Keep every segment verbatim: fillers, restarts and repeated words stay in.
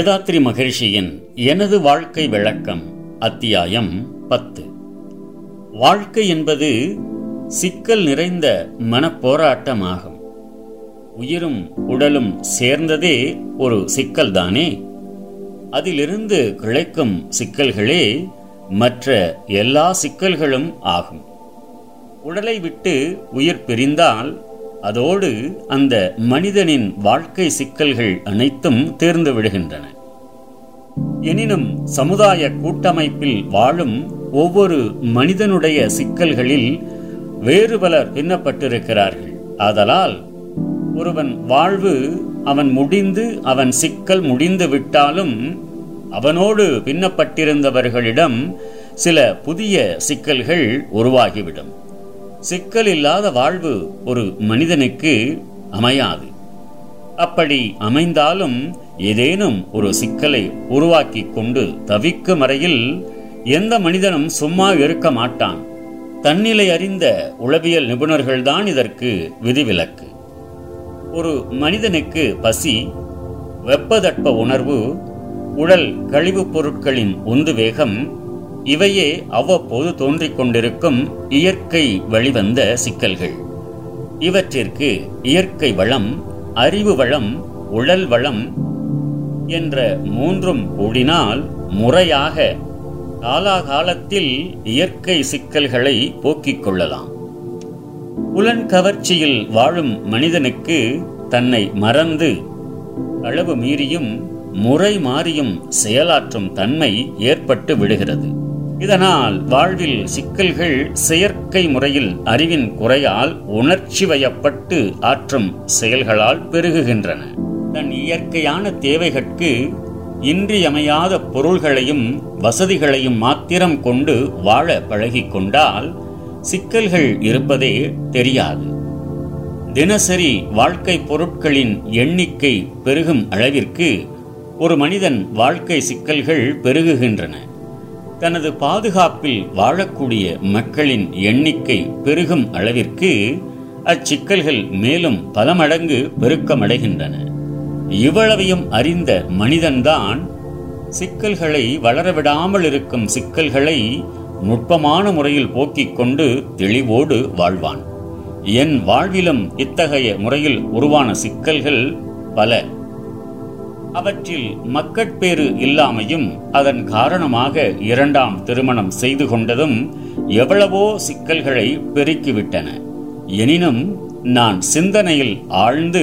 வேதாத்ரி மகரிஷியின் எனது வாழ்க்கை விளக்கம், அத்தியாயம் பத்து. வாழ்க்கை என்பது சிக்கல் நிறைந்த மனப்போராட்டமாகும். உயிரும் உடலும் சேர்ந்ததே ஒரு சிக்கல்தானே. அதிலிருந்து கிளைக்கும் சிக்கல்களே மற்ற எல்லா சிக்கல்களும் ஆகும். உடலை விட்டு உயிர் பிரிந்தால் அதோடு அந்த மனிதனின் வாழ்க்கை சிக்கல்கள் அனைத்தும் தீர்ந்து விடுகின்றன. எனினும் சமுதாய கூட்டமைப்பில் வாழும் ஒவ்வொரு மனிதனுடைய சிக்கல்களில் வேறு பலர் பின்னப்பட்டிருக்கிறார்கள். ஆதலால் ஒருவன் வாழ்வு அவன் முடிந்து அவன் சிக்கல் முடிந்து விட்டாலும் அவனோடு பின்னப்பட்டிருந்தவர்களிடம் சில புதிய சிக்கல்கள் உருவாகிவிடும். சிக்கல் இல்லாத வாழ்வு ஒரு மனிதனுக்கு அமையாது. அப்படி அமைந்தாலும் ஏதேனும் ஒரு சிக்கலை உருவாக்கி கொண்டு தவிக்கும் வரையில் எந்த மனிதனும் சும்மா இருக்க மாட்டான். தன்னிலை அறிந்த உளவியல் நிபுணர்கள்தான் இதற்கு விதிவிலக்கு. ஒரு மனிதனுக்கு பசி, வெப்பதட்ப உணர்வு, உடல் கழிவுப் பொருட்களின் உந்து வேகம் இவையே அவ்வப்போது தோன்றிக் கொண்டிருக்கும் இயற்கை வழிவந்த சிக்கல்கள். இவற்றிற்கு இயற்கை வளம், அறிவு வளம், உடல் வளம் என்ற மூன்றும் கூடினால் முறையாக காலாகாலத்தில் இயற்கை சிக்கல்களை போக்கிக் கொள்ளலாம். புலன் கவர்ச்சியில் வாழும் மனிதனுக்கு தன்னை மறந்து அளவு மீறியும் முறை மாறியும் செயலாற்றும் தன்மை ஏற்பட்டு விடுகிறது. இதனால் வாழ்வில் சிக்கல்கள் செயற்கை முறையில் அறிவின் குறையால் உணர்ச்சி வயப்பட்டு ஆற்றும் செயல்களால் பெருகுகின்றன. தன் இயற்கையான தேவைகளுக்கு இன்றியமையாத பொருள்களையும் வசதிகளையும் மாத்திரம் கொண்டு வாழ பழகிக் கொண்டால் சிக்கல்கள் இருப்பதே தெரியாது. தினசரி வாழ்க்கை பொருட்களின் எண்ணிக்கை பெருகும் அளவிற்கு ஒரு மனிதன் வாழ்க்கை சிக்கல்கள் பெருகுகின்றன. தனது பாதுகாப்பில் வாழக்கூடிய மக்களின் எண்ணிக்கை பெருகும் அளவிற்கு அச்சிக்கல்கள் மேலும் பல மடங்கு பெருக்கமடைகின்றன. இவ்வளவையும் அறிந்த மனிதன்தான் சிக்கல்களை வளரவிடாமல் இருக்கும் சிக்கல்களை நுட்பமான முறையில் போக்கிக் கொண்டு தெளிவோடு வாழ்வான். என் வாழ்விலும் இத்தகைய முறையில் உருவான சிக்கல்கள் பல. அவற்றில் மக்கட்பேறு இல்லாமையும் அதன் காரணமாக இரண்டாம் திருமணம் செய்து கொண்டதும் எவ்வளவோ சிக்கல்களை பெருக்கிவிட்டன. எனினும் நான் சிந்தனையில் ஆழ்ந்து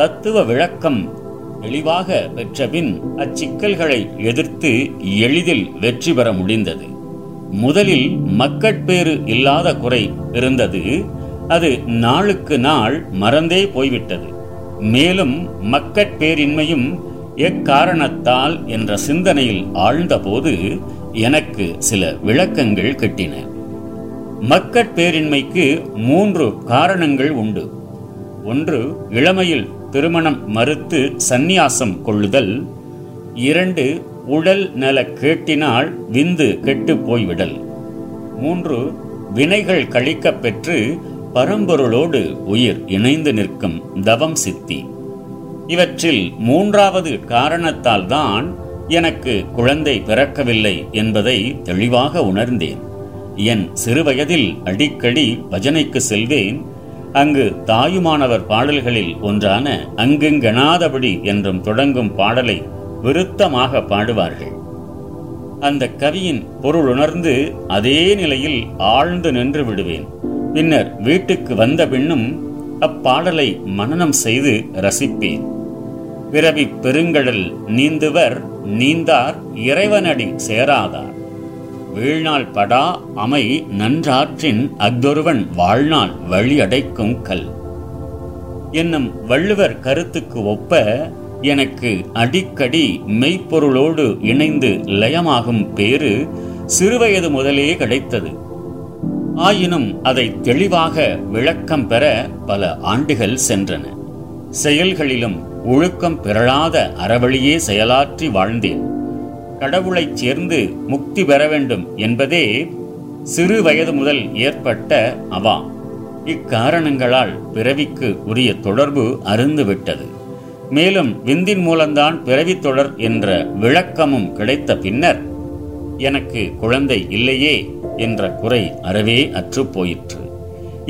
தத்துவ விளக்கம் தெளிவாக பெற்றபின் அச்சிக்கல்களை எதிர்த்து எளிதில் வெற்றி பெற முடிந்தது. முதலில் மக்கட்பேறு இல்லாத குறை இருந்தது. அது நாளுக்கு நாள் மறந்தே போய்விட்டது. மேலும் மக்கட்பேரின்மையும் எக்காரணத்தால் என்ற சிந்தனையில் ஆழ்ந்தபோது எனக்கு சில விளக்கங்கள் கிட்டின. மக்கட்பேரின்மைக்கு மூன்று காரணங்கள் உண்டு. ஒன்று, இளமையில் திருமணம் மறுத்து சந்நியாசம் கொள்ளுதல். இரண்டு, உடல் நல கேட்டினால் விந்து கெட்டு போய்விடல். மூன்று, வினைகள் கழிக்க பெற்று பரம்பொருளோடு உயிர் இணைந்து நிற்கும் தவம் சித்தி. இவற்றில் மூன்றாவது காரணத்தால் தான் எனக்கு குழந்தை பிறக்கவில்லை என்பதை தெளிவாக உணர்ந்தேன். என் சிறுவயதில் அடிக்கடி பஜனைக்கு செல்வேன். அங்கு தாயுமானவர் பாடல்களில் ஒன்றான அங்குங்கனாதபடி என்றும் தொடங்கும் பாடலை விருத்தமாக பாடுவார்கள். அந்த கவியின் பொருளுணர்ந்து அதே நிலையில் ஆழ்ந்து நின்று விடுவேன். பின்னர் வீட்டுக்கு வந்த பின்னும் அப்பாடலை மனனம் செய்து ரசிப்பேன். பிறவி பெருங்கடல் நீந்துவர் நீந்தார் இறைவனடி சேராதார், வீழ்நாள் படா அமை நன்றாற்றின் அஃதொருவன் வாழ்நாள் வழி அடைக்கும் கல் என்னும் வள்ளுவர் கருத்துக்கு ஒப்ப எனக்கு அடிக்கடி மெய்ப்பொருளோடு இணைந்து லயமாகும் பேறு சிறுவயது முதலே கிடைத்தது. ஆயினும் அதை தெளிவாக விளக்கம் பெற பல ஆண்டுகள் சென்றன. செயல்களிலும் ஒழுக்கம் பிறழாத அறவழியே செயலாற்றி வாழ்ந்தேன். கடவுளைச் சேர்ந்து முக்தி பெற வேண்டும் என்பதே சிறு வயது முதல் ஏற்பட்ட அவா. இக்காரணங்களால் பிறவிக்கு உரிய தொடர்பு அறுந்துவிட்டது. மேலும் விந்தின் மூலம்தான் பிறவித் தொடர் என்ற விளக்கமும் கிடைத்த பின்னர் எனக்கு குழந்தை இல்லையே என்ற குறை அறவே அற்றுப்போயிற்று.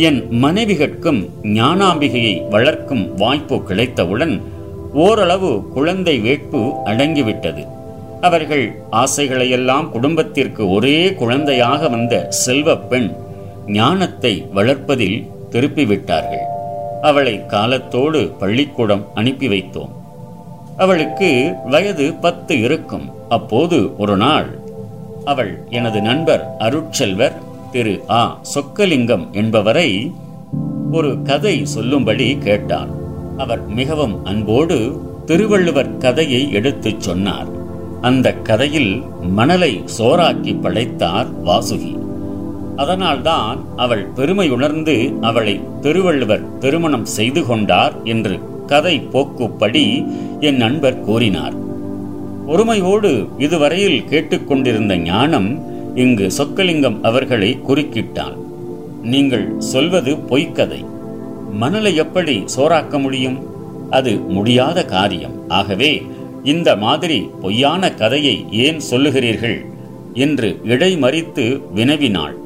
என் மனைவிகட்கும் ஞானாம்பிகையை வளர்க்கும் வாய்ப்பு கிடைத்தவுடன் ஓரளவு குழந்தை வேட்பு அடங்கிவிட்டது. அவர்கள் ஆசைகளையெல்லாம் குடும்பத்திற்கு ஒரே குழந்தையாக வந்த செல்வ பெண் ஞானத்தை வளர்ப்பதில் திருப்பிவிட்டார்கள். அவளை காலத்தோடு பள்ளிக்கூடம் அனுப்பி வைத்தோம். அவளுக்கு வயது பத்து இருக்கும். அப்போது ஒரு நாள் அவள் எனது நண்பர் அருட்செல்வர் திரு ஆ சொக்கலிங்கம் என்பவரை ஒரு கதை சொல்லும்படி கேட்டார். அவர் மிகவும் அன்போடு திருவள்ளுவர் கதையை எடுத்து சொன்னார். அந்த கதையில் மணலை சோறாக்கி படைத்தார் வாசுகி. அதனால்தான் அவள் பெருமையுணர்ந்து அவளை திருவள்ளுவர் திருமணம் செய்து கொண்டார் என்று கதை போக்குப்படி என் நண்பர் கூறினார். ஒருமையோடு இதுவரையில் கேட்டுக்கொண்டிருந்த ஞானம் இங்கு சொக்கலிங்கம் அவர்களை குறுக்கிட்டான். நீங்கள் சொல்வது பொய்க்கதை. மணலை எப்படி சோறாக்க முடியும்? அது முடியாத காரியம். ஆகவே இந்த மாதிரி பொய்யான கதையை ஏன் சொல்லுகிறீர்கள் என்று இடைமறித்து வினவினாள்.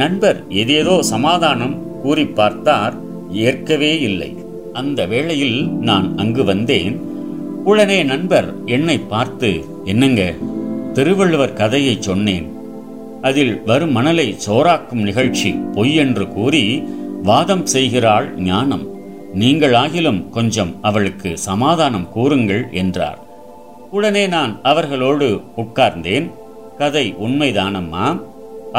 நண்பர் ஏதேதோ சமாதானம் கூறி பார்த்தார். ஏற்கவே இல்லை. அந்த வேளையில் நான் அங்கு வந்தேன். உடனே நண்பர் என்னை பார்த்து, என்னங்க, திருவள்ளுவர் கதையை சொன்னேன், அதில் வரும் மணலை சோறாக்கும் நிகழ்ச்சி பொய் என்று கூறி வாதம் செய்கிறாள் ஞானம். நீங்களாகிலும் கொஞ்சம் அவளுக்கு சமாதானம் கூறுங்கள் என்றார். உடனே நான் அவர்களோடு உட்கார்ந்தேன். கதை உண்மைதானம்மா,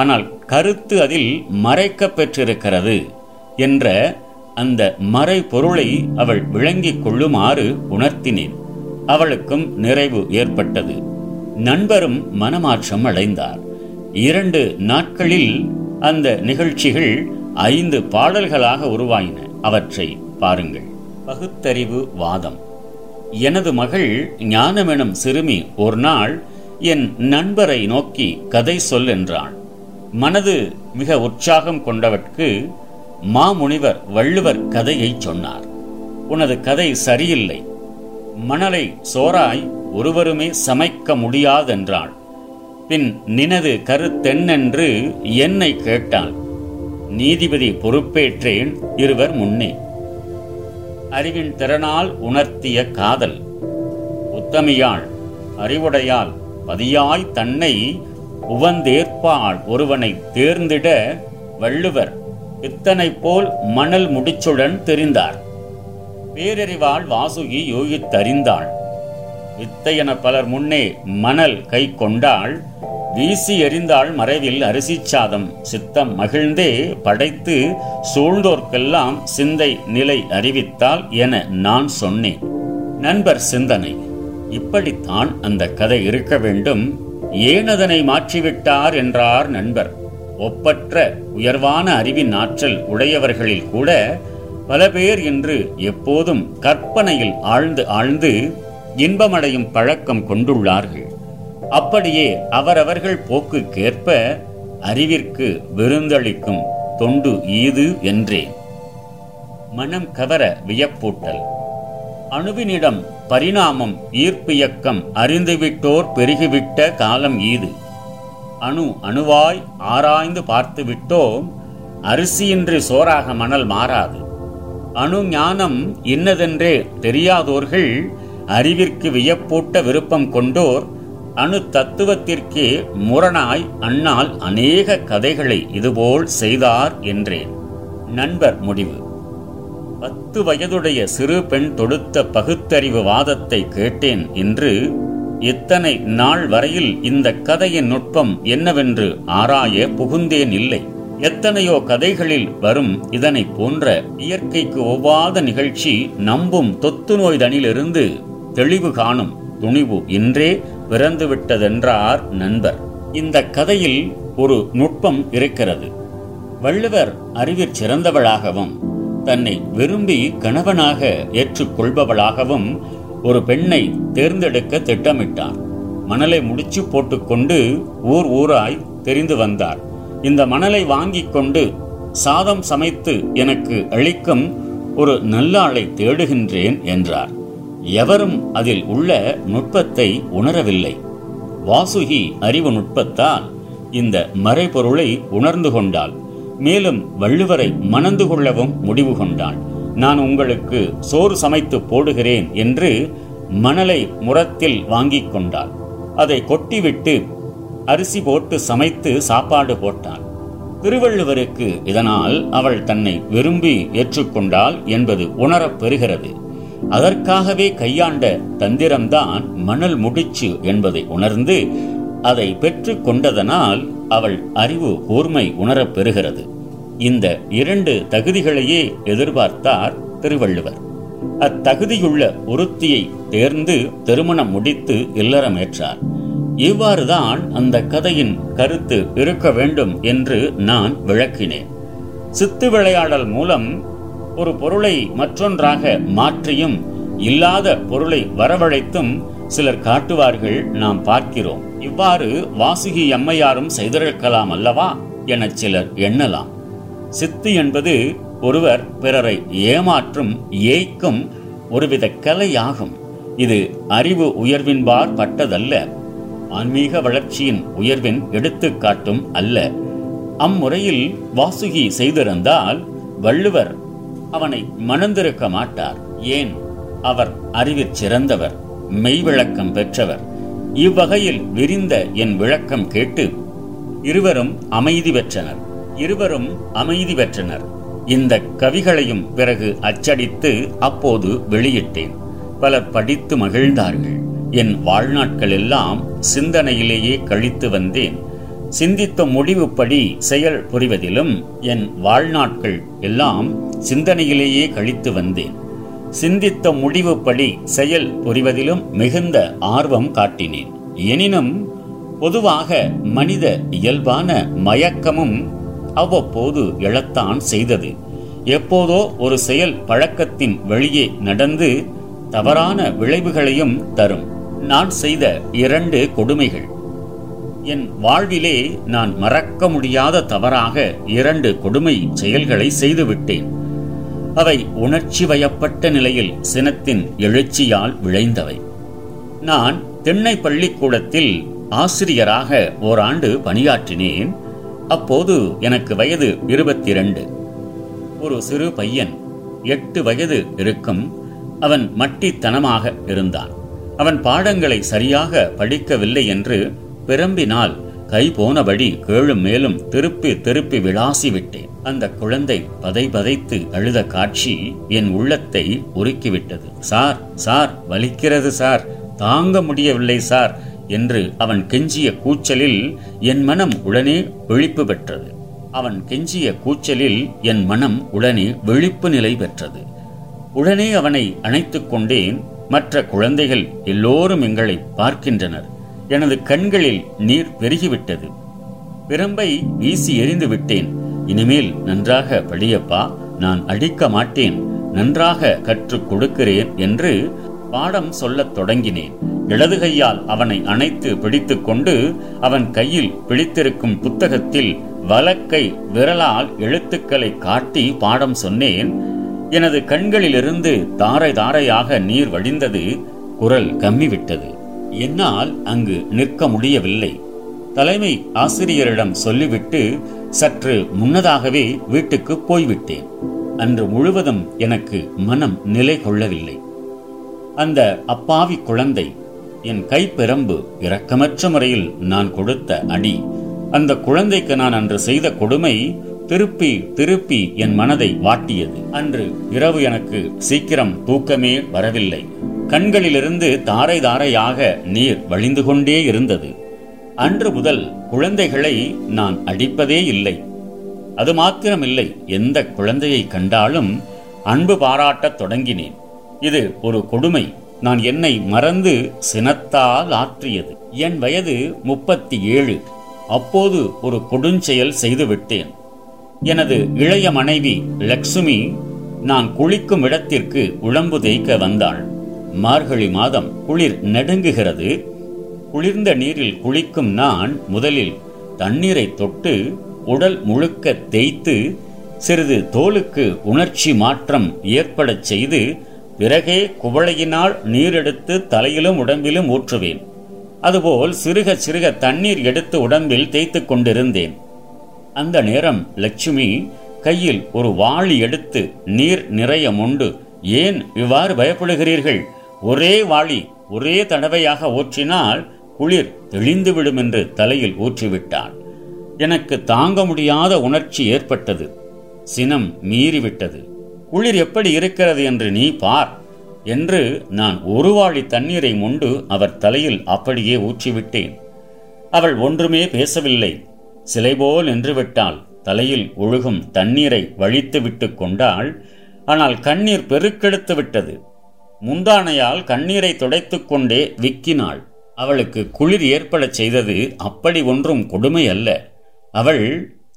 ஆனால் கருத்து அதில் மறைக்க பெற்றிருக்கிறது என்ற அந்த மறை பொருளை அவள் விளங்கிக் கொள்ளுமாறு உணர்த்தினேன். அவளுக்கும் நிறைவு ஏற்பட்டது. நண்பரும் மனமாற்றம் அடைந்தார். இரண்டு நாட்களில் அந்த நிகழ்ச்சிகள் ஐந்து பாடல்களாக உருவாயின. அவற்றை பாருங்கள். பகுத்தறிவு வாதம். எனது மகள் ஞானமெனும் சிறுமி ஒரு நாள் என் நண்பரை நோக்கி கதை சொல் என்றாள். மனது மிக உற்சாகம் கொண்டவற்கு மாமுனிவர் வள்ளுவர் கதையை சொன்னார். உனது கதை சரியில்லை. மணலை சோறாய் ஒருவருமே சமைக்க முடியாதென்றாள். பின் நினது கருத்தென்னென்று என்னை கேட்டாள். நீதிபதி பொறுப்பேற்றேன் இருவர் முன்னே. அறிவின் திறனால் உணர்த்திய காதல். உத்தமியாள் அறிவுடையாள் பதியாய் தன்னை உவந்தேற்பாள் ஒருவனை தேர்ந்திட வள்ளுவர் இத்தனை போல் மணல் முடிச்சுடன் தெரிந்தார். பேரறிவாள் வாசுகி யோகித்தறிந்தாள். வித்தையென பலர் முன்னே மணல் கை கொண்டாள். வீசி எறிந்தாள் மறைவில் அரிசி சாதம். சித்தம் மகிழ்ந்தே படைத்து சூழ்ந்தோர்க்கெல்லாம் சிந்தை நிலை அறிவித்தாள் என நான் சொன்னேன். நண்பர் சிந்தனை, இப்படித்தான் அந்த கதை இருக்க வேண்டும். ஏனதனை மாற்றிவிட்டார் என்றார் நண்பர். ஒப்பற்ற உயர்வான அறிவின் ஆற்றல் உடையவர்களில் கூட பல பேர் இன்று எப்போதும் கற்பனையில் ஆழ்ந்து ஆழ்ந்து இன்பமடையும் பழக்கம் கொண்டுள்ளார்கள். அப்படியே அவரவர்கள் போக்குக்கேற்ப அறிவிற்கு விருந்தளிக்கும் தொண்டு ஈது என்றே. மனம் கவர வியப்பூட்டல். அணுவினிடம் பரிணாமம் ஈர்ப்பியக்கம் அறிந்துவிட்டோர் பெருகிவிட்ட காலம் ஈது. அணு அணுவாய் ஆராய்ந்து பார்த்துவிட்டோம். அரிசியின்றி சோறாக மணல் மாறாது. அணு ஞானம் இன்னதென்றே தெரியாதோர்கள் அறிவிற்கு வியப்பூட்ட விருப்பம் கொண்டோர் அணு தத்துவத்திற்கே முரணாய் அண்ணால் அநேக கதைகளை இதுபோல் செய்தார் என்றேன். நண்பர் முடிவு. பத்து வயதுடைய சிறு பெண் தொடுத்த பகுத்தறிவு வாதத்தை கேட்டேன் என்று இத்தனை நாள் வரையில் இந்த கதையின் நுட்பம் என்னவென்று ஆராய புகுந்தேன் இல்லை. எத்தனையோ கதைகளில் வரும் இதனை போன்ற இயற்கைக்கு ஒவ்வாத நிகழ்ச்சி நம்பும் தொத்து நோய் தனிலிருந்து தெளிவு காணும் துணிவு இன்றே பிறந்துவிட்டதென்றார் நண்பர். இந்த கதையில் ஒரு நுட்பம் இருக்கிறது. வள்ளுவர் அறிவிற் சிறந்தவளாகவும் தன்னை விரும்பி கணவனாக ஏற்றுக்கொள்பவளாகவும் ஒரு பெண்ணை தேர்ந்தெடுக்க திட்டமிட்டார். மணலை முடிச்சு போட்டுக்கொண்டு ஊர் ஊராய் தெரிந்து வந்தார். இந்த மணலை வாங்கி கொண்டு சாதம் சமைத்து எனக்கு அளிக்கும் ஒரு நல்லாளை தேடுகின்றேன் என்றார். எவரும் அதில் உள்ள நுட்பத்தை உணரவில்லை. வாசுகி அறிவு நுட்பத்தால் இந்த மறைபொருளை உணர்ந்து கொண்டாள். மேலும் வள்ளுவரை மணந்து கொள்ளவும் முடிவு கொண்டாள். நான் உங்களுக்கு சோறு சமைத்து போடுகிறேன் என்று மணலை முரத்தில் வாங்கி கொண்டாள். அதை கொட்டிவிட்டு அரிசி போட்டு சமைத்து சாப்பாடு போட்டாள். திருவள்ளுவருக்கு இதனால் அவள் தன்னை விரும்பி ஏற்றுக்கொண்டாள் என்பது உணரப்பெறுகிறது. அதற்காகவே கையாண்ட தந்திரம்தான் மணல் முடிச்சு என்பதை உணர்ந்து அதை பெற்று கொண்டதனால் அவள் அறிவு கூர்மை உணரப்பெறுகிறது. இந்த இரண்டு தகுதிகளையே எதிர்பார்த்தார் திருவள்ளுவர். அத்தகுதியுள்ள ஒருத்தியை தேர்ந்து திருமணம் முடித்து இல்லறமேற்றார். இவ்வாறுதான் அந்த கதையின் கருத்து இருக்க வேண்டும் என்று நான் விளக்கினேன். சித்து விளையாடல் மூலம் ஒரு பொருளை மற்றொன்றாக மாற்றியும் இல்லாத பொருளை வரவழைத்தும் சிலர் காட்டுவார்கள், நாம் பார்க்கிறோம். இவ்வாறு வாசுகி அம்மையாரும் செய்திருக்கலாம் அல்லவா என சிலர் எண்ணலாம். சித்து என்பது ஒருவர் பிறரை ஏமாற்றும் ஏய்க்கும் ஒருவித கலையாகும். இது அறிவு உயர்வின்பார் பட்டதல்ல, ஆன்மீக வளர்ச்சியின் உயர்வின் எடுத்துக்காட்டும் அல்ல. அம்முறையில் வாசுகி செய்திருந்தால் வள்ளுவர் அவனை மணந்திருக்க மாட்டார். ஏன்? அவர் அறிவிற் சிறந்தவர், மெய்விளக்கம் பெற்றவர். இவ்வகையில் விரிந்த என் விளக்கம் கேட்டு இருவரும் அமைதி பெற்றனர். இருவரும் அமைதி பெற்றனர். இந்த கவிகளையும் பிறகு அச்சடித்து அப்போது வெளியிட்டேன். பலர் படித்து மகிழ்ந்தார்கள். என் வாழ்நாட்கள் எல்லாம் சிந்தனையிலேயே கழித்து வந்தேன். சிந்தித்த முடிவுப்படி செயல் புரிவதிலும் என் வாழ்நாட்கள் எல்லாம் சிந்தனையிலேயே கழித்து வந்தேன். சிந்தித்த முடிவுப்படி செயல் புரிவதிலும் மிகுந்த ஆர்வம் காட்டினேன். எனினும் பொதுவாக மனித இயல்பான மயக்கமும் அவ்வப்போது எழத்தான் செய்தது. எப்போதோ ஒரு செயல் பழக்கத்தின் வெளியே நடந்து தவறான விளைவுகளையும் தரும். நான் செய்த இரண்டு கொடுமைகள் என் வாழ்விலே நான் மறக்க முடியாத தவறாக இரண்டு கொடுமை செயல்களை செய்துவிட்டேன். அவை உணர்ச்சி வயப்பட்ட நிலையில் சினத்தின் எழுச்சியால் விளைந்தவை. நான் தென்னை பள்ளிக்கூடத்தில் ஆசிரியராக ஓராண்டு பணியாற்றினேன். அப்போது எனக்கு வயது இருபத்தி இரண்டு. ஒரு சிறு பையன் எட்டு வயது இருக்கும். அவன் மட்டித்தனமாக இருந்தான். அவன் பாடங்களை சரியாக படிக்கவில்லை என்று பிரம்பினால் கை போனபடி கேளும் மேலும் திருப்பி திருப்பி விளாசிவிட்டேன். அந்த குழந்தை பதை பதைத்து அழுத காட்சி என் உள்ளத்தை உருக்கிவிட்டது. சார் சார் வலிக்கிறது சார், தாங்க முடியவில்லை சார் என்று அவன் கெஞ்சிய கூச்சலில் என் மனம் உடனே விழிப்பு பெற்றது. அவன் கெஞ்சிய கூச்சலில் என் மனம் உடனே விழிப்பு நிலை பெற்றது. உடனே அவனை அணைத்து கொண்டேன். மற்ற குழந்தைகள் எல்லோரும் எங்களை பார்க்கின்றனர். எனது கண்களில் நீர் பெருகிவிட்டது. பிரம்பை வீசி எறிந்து விட்டேன். இனிமேல் நன்றாக படியப்பா, நான் அடிக்க மாட்டேன், நன்றாக கற்றுக் கொடுக்கிறேன் என்று பாடம் சொல்லத் தொடங்கினேன். இடது கையால் அவனை அணைத்து பிடித்து கொண்டு அவன் கையில் பிடித்திருக்கும் புத்தகத்தில் வலக்கை விரலால் எழுத்துக்களை காட்டி பாடம் சொன்னேன். எனது கண்களிலிருந்து தாரை தாரையாக நீர் வழிந்தது. குரல் கம்மிவிட்டது. என்னால் அங்கு நிற்க முடியவில்லை. தலைமை ஆசிரியரிடம் சொல்லிவிட்டு சற்று முன்னதாகவே வீட்டுக்கு போய்விட்டேன். அன்று முழுவதும் எனக்கு மனம் நிலை கொள்ளவில்லை. அந்த அப்பாவி குழந்தை, என் கைப்பிரம்பு, இரக்கமற்ற முறையில் நான் கொடுத்த அடி, அந்த குழந்தைக்கு நான் அன்று செய்த கொடுமை திருப்பி திருப்பி என் மனதை வாட்டியது. அன்று இரவு எனக்கு சீக்கிரம் தூக்கமே வரவில்லை. கண்களிலிருந்து தாரை தாரையாக நீர் வழிந்து கொண்டே இருந்தது. அன்று முதல் குழந்தைகளை நான் அடிப்பதே இல்லை. அது மாத்திரமில்லை, எந்த குழந்தையை கண்டாலும் அன்பு பாராட்டத் தொடங்கினேன். இது ஒரு கொடுமை நான் என்னை மறந்து சினத்தால் ஆற்றியது. என் வயது முப்பத்தி ஏழு. அப்போது ஒரு கொடுஞ்செயல் செய்துவிட்டேன். எனது இளைய மனைவி லட்சுமி நான் குளிக்கும் இடத்திற்கு உழம்பு தேய்க்க வந்தாள். மார்கழி மாதம், குளிர் நடுங்குகிறது. குளிர்ந்த நீரில் குளிக்கும் நான் முதலில் தண்ணீரை தொட்டு உடல் முழுக்க தேய்த்து சிறிது தோலுக்கு உணர்ச்சி மாற்றம் ஏற்படச் செய்து பிறகே குவளையினால் நீர் எடுத்து தலையிலும் உடம்பிலும் ஊற்றுவேன். அதுபோல் சிறுக சிறுக தண்ணீர் எடுத்து உடம்பில் தேய்த்து கொண்டிருந்தேன். அந்த நேரம் லட்சுமி கையில் ஒரு வாளி எடுத்து, நீர் நிறைய மொண்டு, ஏன் இவ்வாறு பயப்படுகிறீர்கள்? ஒரே வாளி ஒரே தடவையாக ஊற்றினால் குளிர் தெளிந்துவிடும் என்று தலையில் ஊற்றிவிட்டாள். எனக்கு தாங்க முடியாத உணர்ச்சி ஏற்பட்டது. சினம் மீறிவிட்டது. குளிர் எப்படி இருக்கிறது என்று நீ பார் என்று நான் ஒரு வாளி தண்ணீரை மொண்டு அவர் தலையில் அப்படியே ஊற்றிவிட்டேன். அவள் ஒன்றுமே பேசவில்லை. சிலைபோல் நின்றுவிட்டாள். தலையில் ஒழுகும் தண்ணீரை வழித்து விட்டு கொண்டாள். ஆனால் கண்ணீர் பெருக்கெடுத்து விட்டது. முந்தானையால் கண்ணீரை துடைத்து கொண்டே விக்கினாள். அவளுக்கு குளிர் ஏற்படச் செய்தது அப்படி ஒன்றும் கொடுமை அல்ல. அவள்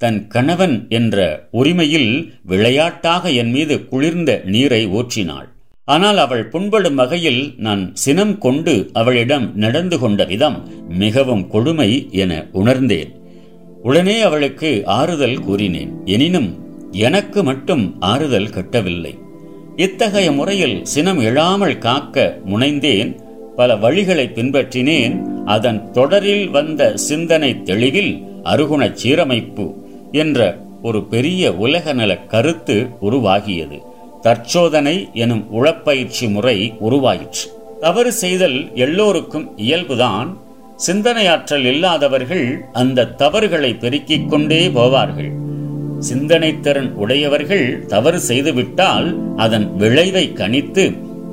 தன் கணவன் என்ற உரிமையில் விளையாட்டாக என் மீது குளிர்ந்த நீரை ஊற்றினாள். ஆனால் அவள் புண்படும் வகையில் நான் சினம் கொண்டு அவளிடம் நடந்து கொண்ட விதம் மிகவும் கொடுமை என உணர்ந்தேன். உடனே அவளுக்கு ஆறுதல் கூறினேன். எனினும் எனக்கு மட்டும் ஆறுதல் கட்டவில்லை. இத்தகைய முறையில் சினம் எழாமல் காக்க முனைந்தேன். பல வழிகளை பின்பற்றினேன். அதன் தொடரில் வந்த சிந்தனை தெளிவில் அருகுண சீரமைப்பு என்ற ஒரு பெரிய உலக நல கருத்து உருவாகியது. தற்சோதனை எனும் உளப்பயிற்சி முறை உருவாயிற்று. தவறு செய்தல் எல்லோருக்கும் இயல்புதான். சிந்தனையாற்றல் இல்லாதவர்கள் அந்த தவறுகளை பெருக்கிக் கொண்டே போவார்கள். சிந்தனை திறன் உடையவர்கள் தவறு செய்துவிட்டால் அதன் விளைவை கணித்து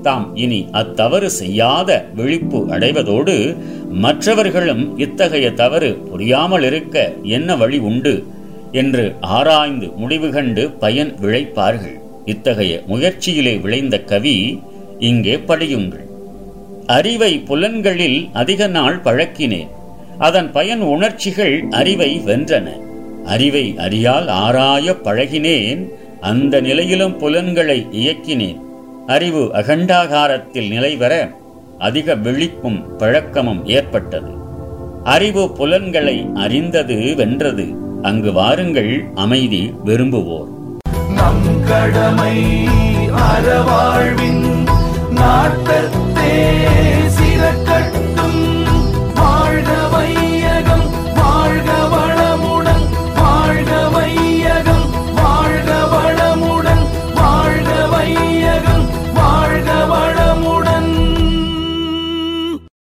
தாம் இனி அத்தவறு செய்யாத விழிப்பு அடைவதோடு மற்றவர்களும் இத்தகைய தவறு புரியாமல் இருக்க என்ன வழி உண்டு என்று ஆராய்ந்து முடிவு கண்டு பயன் விளைப்பார்கள். இத்தகைய முயற்சியிலே விளைந்த கவி இங்கே படியுங்கள். அறிவை புலன்களில் அதிக நாள் பழக்கினேன். அதன் பயன் உணர்ச்சிகள் அறிவை வென்றன. அறிவை அறியால் ஆராய பழகினேன். அந்த நிலையிலும் புலன்களை இயக்கினேன். அறிவு அகண்டாகாரத்தில் நிலை பெற அதிக விழிப்பும் பழக்கமும் ஏற்பட்டது. அறிவு புலன்களை அறிந்தது வென்றது. அங்கு வாருங்கள் அமைதி விரும்புவோர். நம் கடமை அறவாழ்வின் நாட்டத்தே.